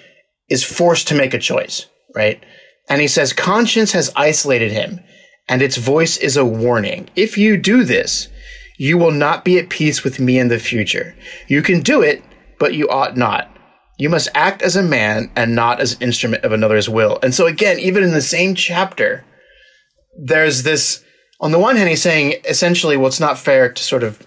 is forced to make a choice, right? And he says conscience has isolated him, and its voice is a warning. If you do this, you will not be at peace with me in the future. You can do it, but you ought not. You must act as a man and not as an instrument of another's will. And so again, even in the same chapter, there's this, on the one hand, he's saying essentially, well, it's not fair to sort of,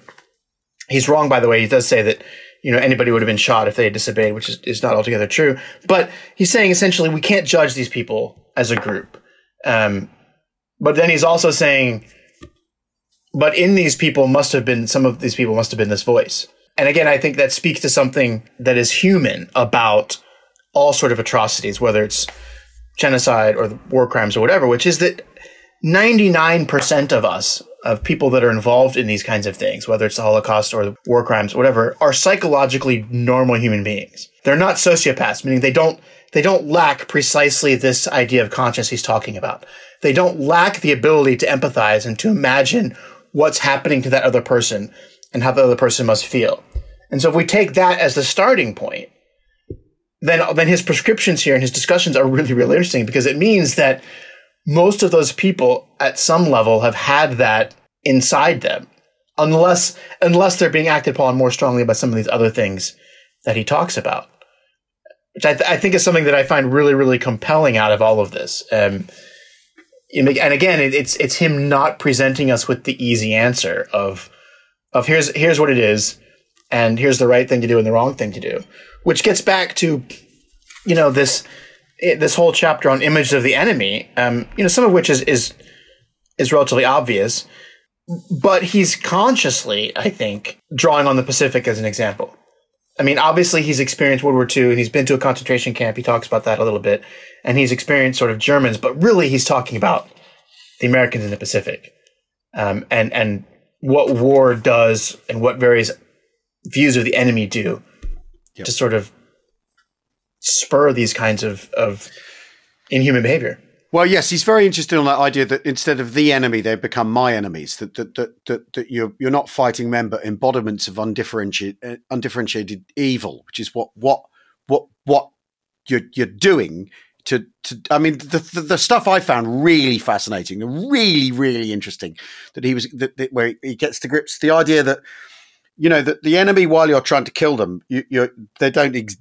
he's wrong, by the way. He does say that, you know, anybody would have been shot if they had disobeyed, which is not altogether true. But he's saying essentially, we can't judge these people as a group. But then he's also saying, but in these people must have been, some of these people must have been this voice. And again, I think that speaks to something that is human about all sort of atrocities, whether it's genocide or the war crimes or whatever, which is that 99% of us, of people that are involved in these kinds of things, whether it's the Holocaust or the war crimes, whatever, are psychologically normal human beings. They're not sociopaths, meaning they don't lack precisely this idea of conscience he's talking about. They don't lack the ability to empathize and to imagine what's happening to that other person and how the other person must feel. And so if we take that as the starting point, then his prescriptions here and his discussions are really, really interesting, because it means that most of those people at some level have had that inside them, unless they're being acted upon more strongly by some of these other things that he talks about, which I think is something that I find really, really compelling out of all of this. And again, it's him not presenting us with the easy answer of here's what it is, and here's the right thing to do and the wrong thing to do, which gets back to, you know, this whole chapter on images of the enemy, you know, some of which is relatively obvious, but he's consciously, I think, drawing on the Pacific as an example. I mean, obviously he's experienced World War II and he's been to a concentration camp. He talks about that a little bit, and he's experienced sort of Germans, but really he's talking about the Americans in the Pacific, and what war does and what various views of the enemy do to sort of spur these kinds of inhuman behavior. Well, yes, he's very interested on that idea that instead of the enemy, they've become my enemies, that you're not fighting men, but embodiments of undifferentiated evil, which is what you're doing to I mean, the stuff I found really fascinating and really, really interesting that where he gets to grips the idea that, you know, that the enemy, while you're trying to kill them, they're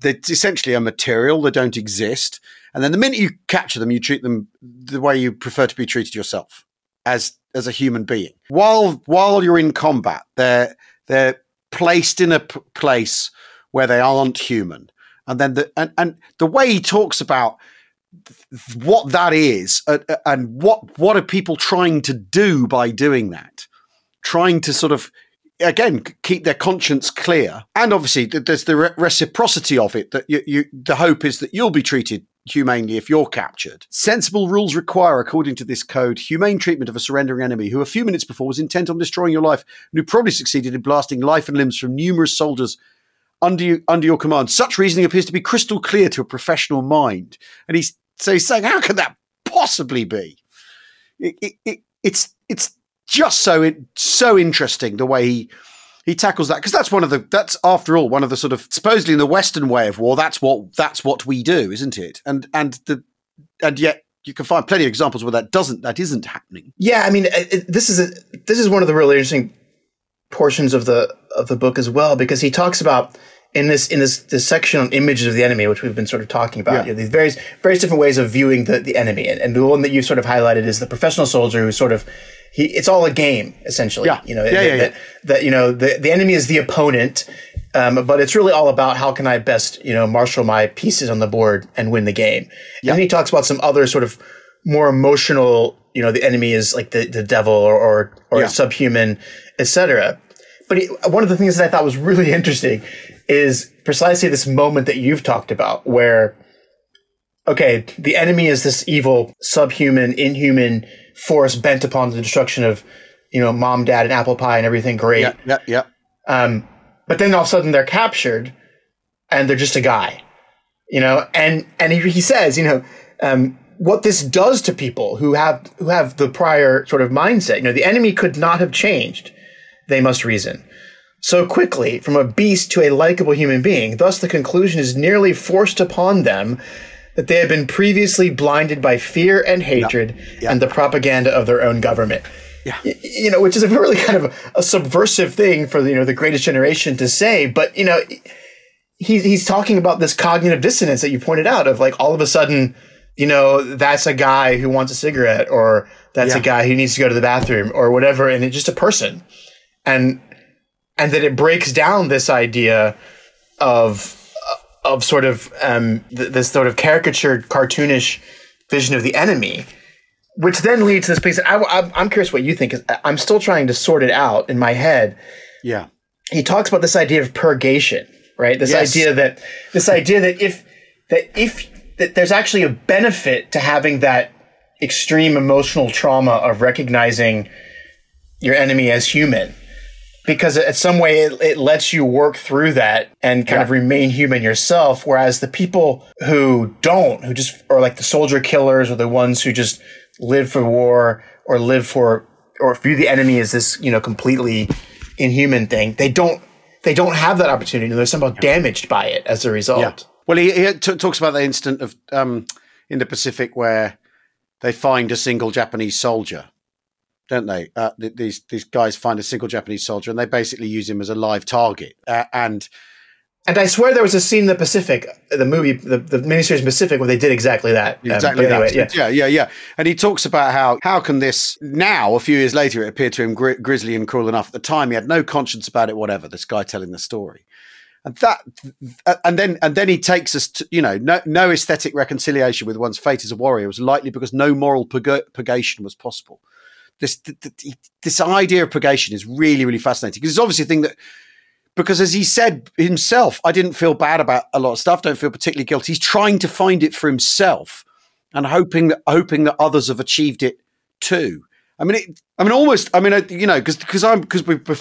essentially a material. They don't exist. And then the minute you capture them, you treat them the way you prefer to be treated yourself as a human being. While you're in combat, they're placed in a place where they aren't human. And then the way he talks about what that is and what are people trying to do by doing that, trying to sort of, again, keep their conscience clear. And obviously there's the reciprocity of it, that the hope is that you'll be treated humanely if you're captured. Sensible rules require, according to this code, humane treatment of a surrendering enemy who a few minutes before was intent on destroying your life and who probably succeeded in blasting life and limbs from numerous soldiers under your command. Such reasoning appears to be crystal clear to a professional mind. And he's saying, how could that possibly be? It's just so interesting the way he tackles that, because that's after all one of the sort of, supposedly in the Western way of war, that's what we do, isn't it? And yet you can find plenty of examples where that isn't happening. Yeah, I mean, this is one of the really interesting portions of the book as well, because he talks about in this section on images of the enemy, which we've been sort of talking about, you know, these various different ways of viewing the enemy, and the one that you sort of highlighted is the professional soldier who sort of. It's all a game, essentially. Yeah. You know, that you know, the enemy is the opponent, but it's really all about how can I best, you know, marshal my pieces on the board and win the game. And then he talks about some other sort of more emotional, you know, the enemy is like the devil or subhuman, etc. But one of the things that I thought was really interesting is precisely this moment that you've talked about where, okay, the enemy is this evil, subhuman, inhuman force bent upon the destruction of, you know, mom, dad, and apple pie and everything great. Yeah. But then all of a sudden they're captured and they're just a guy, you know, and he says, you know, what this does to people who have the prior sort of mindset, you know, the enemy could not have changed. They must reason. So quickly, from a beast to a likable human being, thus the conclusion is nearly forced upon them that they have been previously blinded by fear and hatred and the propaganda of their own government. Yeah. You know, which is a really kind of a subversive thing for, you know, the greatest generation to say. But, you know, he's talking about this cognitive dissonance that you pointed out of like all of a sudden, you know, that's a guy who wants a cigarette or that's a guy who needs to go to the bathroom or whatever. And it's just a person. And that it breaks down this idea of sort of this sort of caricatured, cartoonish vision of the enemy, which then leads to this place. I'm curious what you think. I'm still trying to sort it out in my head. Yeah, he talks about this idea of purgation, right? This idea that there's actually a benefit to having that extreme emotional trauma of recognizing your enemy as human. Because in some way it lets you work through that and kind of remain human yourself. Whereas the people who just are like the soldier killers or the ones who just live for war or view the enemy as this, you know, completely inhuman thing, they don't have that opportunity. And they're somehow damaged by it as a result. Yeah. Well, he talks about the incident of in the Pacific where they find a single Japanese soldier. Don't they? These guys find a single Japanese soldier and they basically use him as a live target. And I swear there was a scene in the Pacific, the movie, the miniseries Pacific, where they did exactly that. Exactly that. Anyway, yeah. And he talks about how can this now, a few years later, it appeared to him grisly and cruel enough. At the time, he had no conscience about it, whatever, this guy telling the story. And then he takes us to, you know, no aesthetic reconciliation with one's fate as a warrior was likely because no moral purgation was possible. This idea of purgation is really, really fascinating because it's obviously a thing that, because as he said himself, I didn't feel bad about a lot of stuff, don't feel particularly guilty. He's trying to find it for himself and hoping that others have achieved it too. Before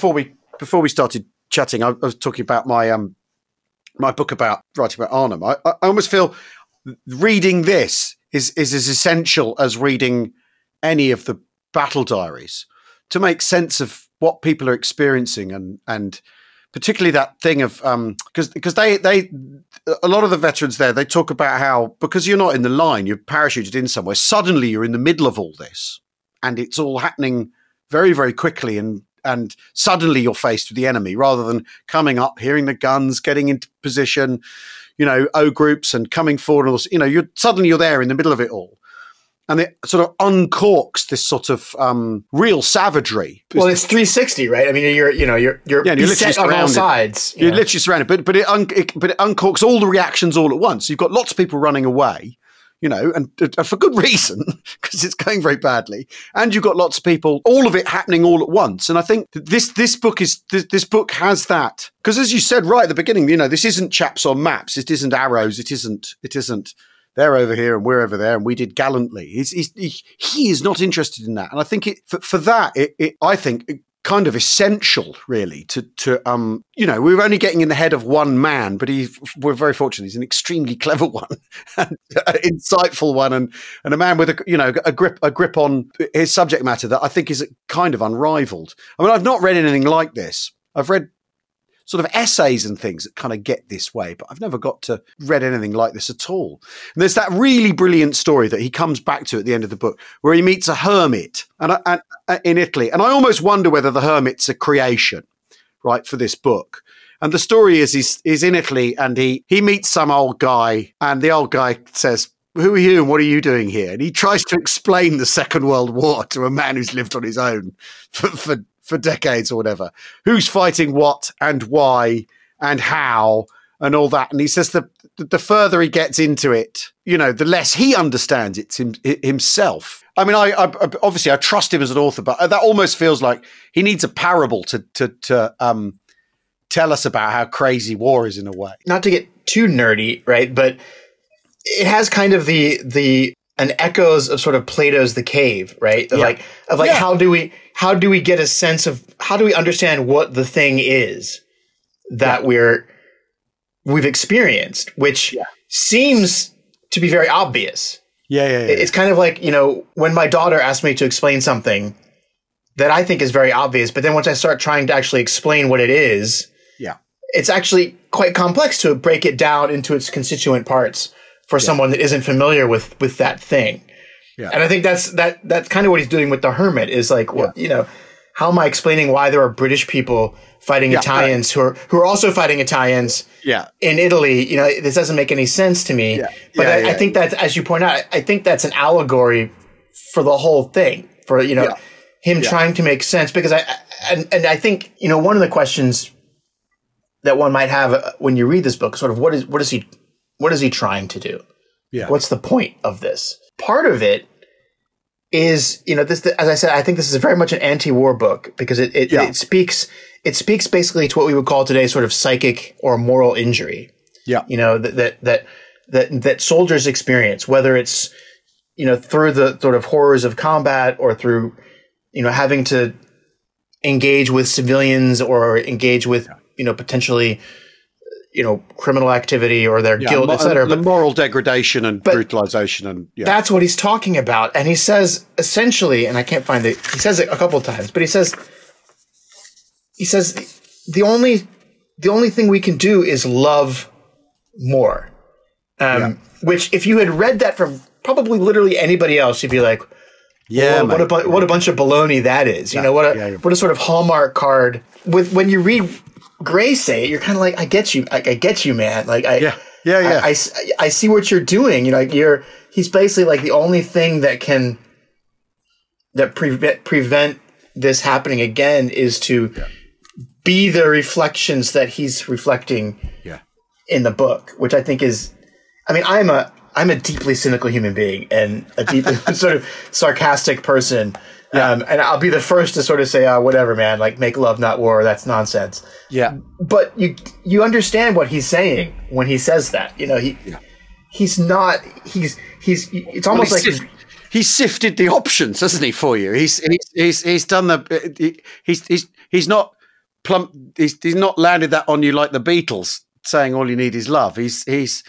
we started chatting, I was talking about my book about writing about Arnhem. I almost feel reading this is as essential as reading any of the battle diaries to make sense of what people are experiencing and particularly that thing of because they a lot of the veterans there, they talk about how because you're not in the line, you're parachuted in somewhere, suddenly you're in the middle of all this and it's all happening very, very quickly and suddenly you're faced with the enemy rather than coming up, hearing the guns, getting into position, you know, O groups and coming forward, you know, you're suddenly there in the middle of it all. And it sort of uncorks this sort of real savagery. Well, it's 360, right? I mean, you're set on all sides. You're literally surrounded, but it uncorks all the reactions all at once. You've got lots of people running away, you know, and for good reason because it's going very badly. And you've got lots of people, all of it happening all at once. And I think this book has that because, as you said right at the beginning, you know, this isn't chaps on maps. It isn't arrows. It isn't. They're over here and we're over there and we did gallantly. He is not interested in that. And I think it kind of essential really to you know, we were only getting in the head of one man, but we're very fortunate. He's an extremely clever one, and insightful one and a man with a grip on his subject matter that I think is kind of unrivaled. I mean, I've not read anything like this. I've read sort of essays and things that kind of get this way, but I've never got to read anything like this at all. And there's that really brilliant story that he comes back to at the end of the book where he meets a hermit and in Italy. And I almost wonder whether the hermit's a creation, right, for this book. And the story is he's in Italy and he meets some old guy and the old guy says, "Who are you and what are you doing here?" And he tries to explain the Second World War to a man who's lived on his own for decades or whatever, who's fighting what and why and how and all that. And he says the further he gets into it, you know, the less he understands it himself. I mean, I obviously trust him as an author, but that almost feels like he needs a parable to tell us about how crazy war is in a way. Not to get too nerdy, right? But it has kind of the echoes of sort of Plato's The Cave, right? Of how do we get a sense of, how do we understand what the thing is that we've experienced, which seems to be very obvious. Yeah. It's kind of like, you know, when my daughter asked me to explain something that I think is very obvious, but then once I start trying to actually explain what it is, it's actually quite complex to break it down into its constituent parts for someone that isn't familiar with that thing. Yeah. And I think that's kind of what he's doing with The Hermit is like, well, you know, how am I explaining why there are British people fighting Italians who are also fighting Italians in Italy? You know, this doesn't make any sense to me. Yeah. But I think that's, as you point out, I think that's an allegory for the whole thing, for, you know, him trying to make sense. Because I think, you know, one of the questions that one might have when you read this book, sort of what is he trying to do? Yeah. What's the point of this? Part of it is, you know, this, as I said, I think this is very much an anti-war book because it speaks basically to what we would call today sort of psychic or moral injury. Yeah. You know, that soldiers experience, whether it's, you know, through the sort of horrors of combat or through, you know, having to engage with civilians or engage with, you know, potentially, you know, criminal activity or their guilt, etc. But moral degradation and brutalization, and that's what he's talking about. And he says essentially, and I can't find it. He says it a couple of times, but he says the only thing we can do is love more. Which, if you had read that from probably literally anybody else, you'd be like, yeah, what a bunch of baloney that is. You know, what a sort of Hallmark card. With when you read Gray say it, you're kind of like, I get you, man. Like, I see what you're doing. You know, like he's basically like the only thing that can prevent this happening again is to be the reflections that he's reflecting in the book, which I think is, I mean, I'm a deeply cynical human being and a deeply sort of sarcastic person. Yeah. And I'll be the first to sort of say, oh, whatever, man, like make love, not war. That's nonsense. Yeah. But you understand what he's saying when he says that, you know, he's sifted the options, hasn't he, for you? He's done he's not landed that on you like the Beatles saying all you need is love. He's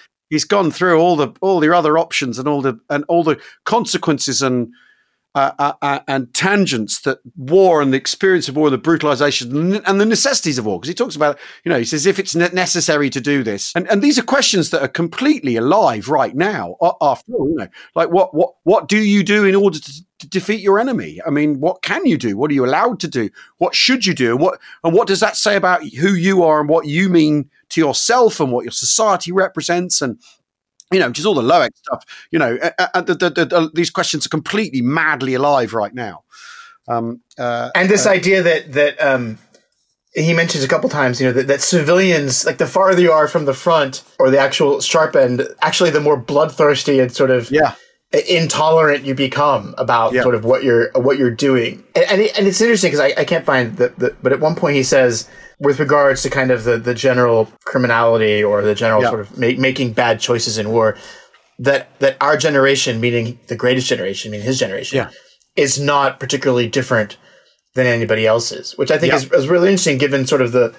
gone through all the other options and all the consequences and tangents that war and the experience of war, the brutalization and the necessities of war. Because he talks about, you know, he says, if it's necessary to do this. And these are questions that are completely alive right now. After all, you know, like what do you do in order to defeat your enemy? I mean, what can you do? What are you allowed to do? What should you do? And what does that say about who you are and what you mean to yourself and what your society represents? And, you know, just all the Loic stuff, you know, these questions are completely madly alive right now. And this idea that he mentions a couple times, you know, that civilians, like the farther you are from the front or the actual sharp end, actually the more bloodthirsty and sort of intolerant you become about sort of what you're doing. And it's interesting because I can't find but at one point he says, with regards to kind of the general criminality or the general sort of making bad choices in war, that our generation, meaning the greatest generation, meaning his generation, is not particularly different than anybody else's, which I think is really interesting given sort of the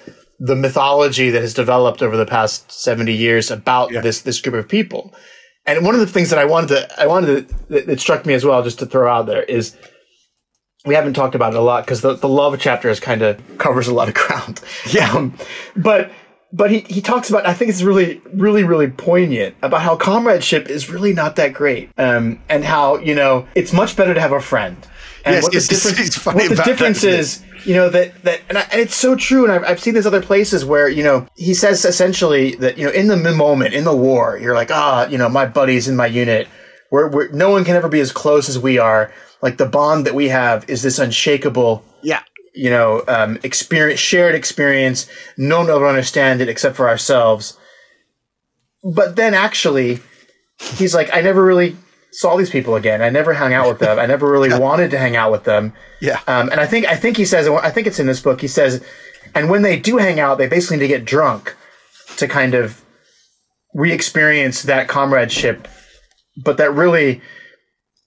mythology that has developed over the past 70 years about this group of people. And one of the things that that struck me as well, just to throw out there, is we haven't talked about it a lot because the love chapter is kind of covers a lot of ground. Yeah. But he talks about, I think it's really, really, really poignant about how comradeship is really not that great. And how, you know, it's much better to have a friend. And yes, the difference is, you know, and it's so true. And I've seen this other places where, you know, he says essentially that, you know, in the moment, in the war, you're like, you know, my buddies in my unit, no one can ever be as close as we are. Like the bond that we have is this unshakable, you know, shared experience. No one will understand it except for ourselves. But then actually, he's like, I never really saw these people again. I never hung out with them. I never really wanted to hang out with them. Yeah. And I think he says, I think it's in this book, he says, and when they do hang out, they basically need to get drunk to kind of re-experience that comradeship. But that really,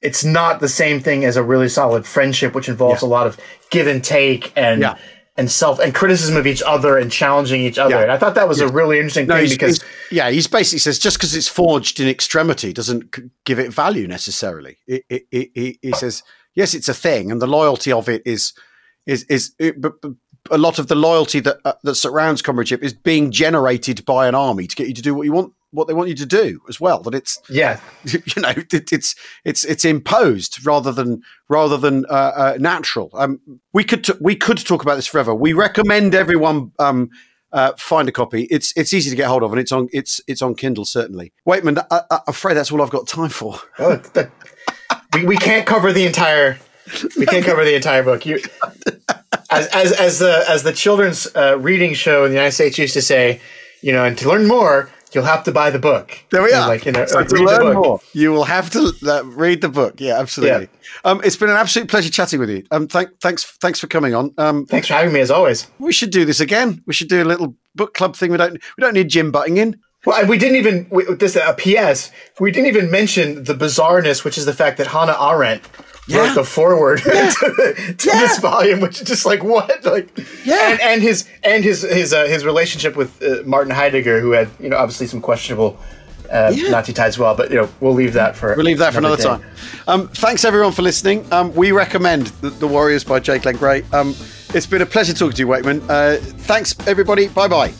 it's not the same thing as a really solid friendship, which involves a lot of give and take and self and criticism of each other and challenging each other. And I thought that was a really interesting thing because he basically says just because it's forged in extremity doesn't give it value necessarily. He says yes, it's a thing, and the loyalty of it is, but a lot of the loyalty that surrounds comradeship is being generated by an army to get you to do what you want, what they want you to do as well. That it's imposed rather than natural. We could talk about this forever. We recommend everyone find a copy. It's easy to get hold of, and it's on Kindle certainly. Waitman, I'm afraid that's all I've got time for. Oh, we can't cover the entire. We can't cover the entire book. You. As the children's reading show in the United States used to say, you know, and to learn more, you'll have to buy the book. There we are. You will have to read the book. Yeah, absolutely. Yeah. It's been an absolute pleasure chatting with you. Thanks for coming on. Thanks for having me as always. We should do this again. We should do a little book club thing. We don't need Jim butting in. Well, we didn't even a PS. We didn't even mention the bizarreness, which is the fact that Hannah Arendt wrote the foreword to this volume, which is just like what, like and his relationship with Martin Heidegger, who had obviously some questionable Nazi ties as well. But we'll leave that for another time. Thanks everyone for listening. We recommend The Warriors by J. Glenn Gray. It's been a pleasure talking to you, Waitman. Thanks everybody. Bye bye.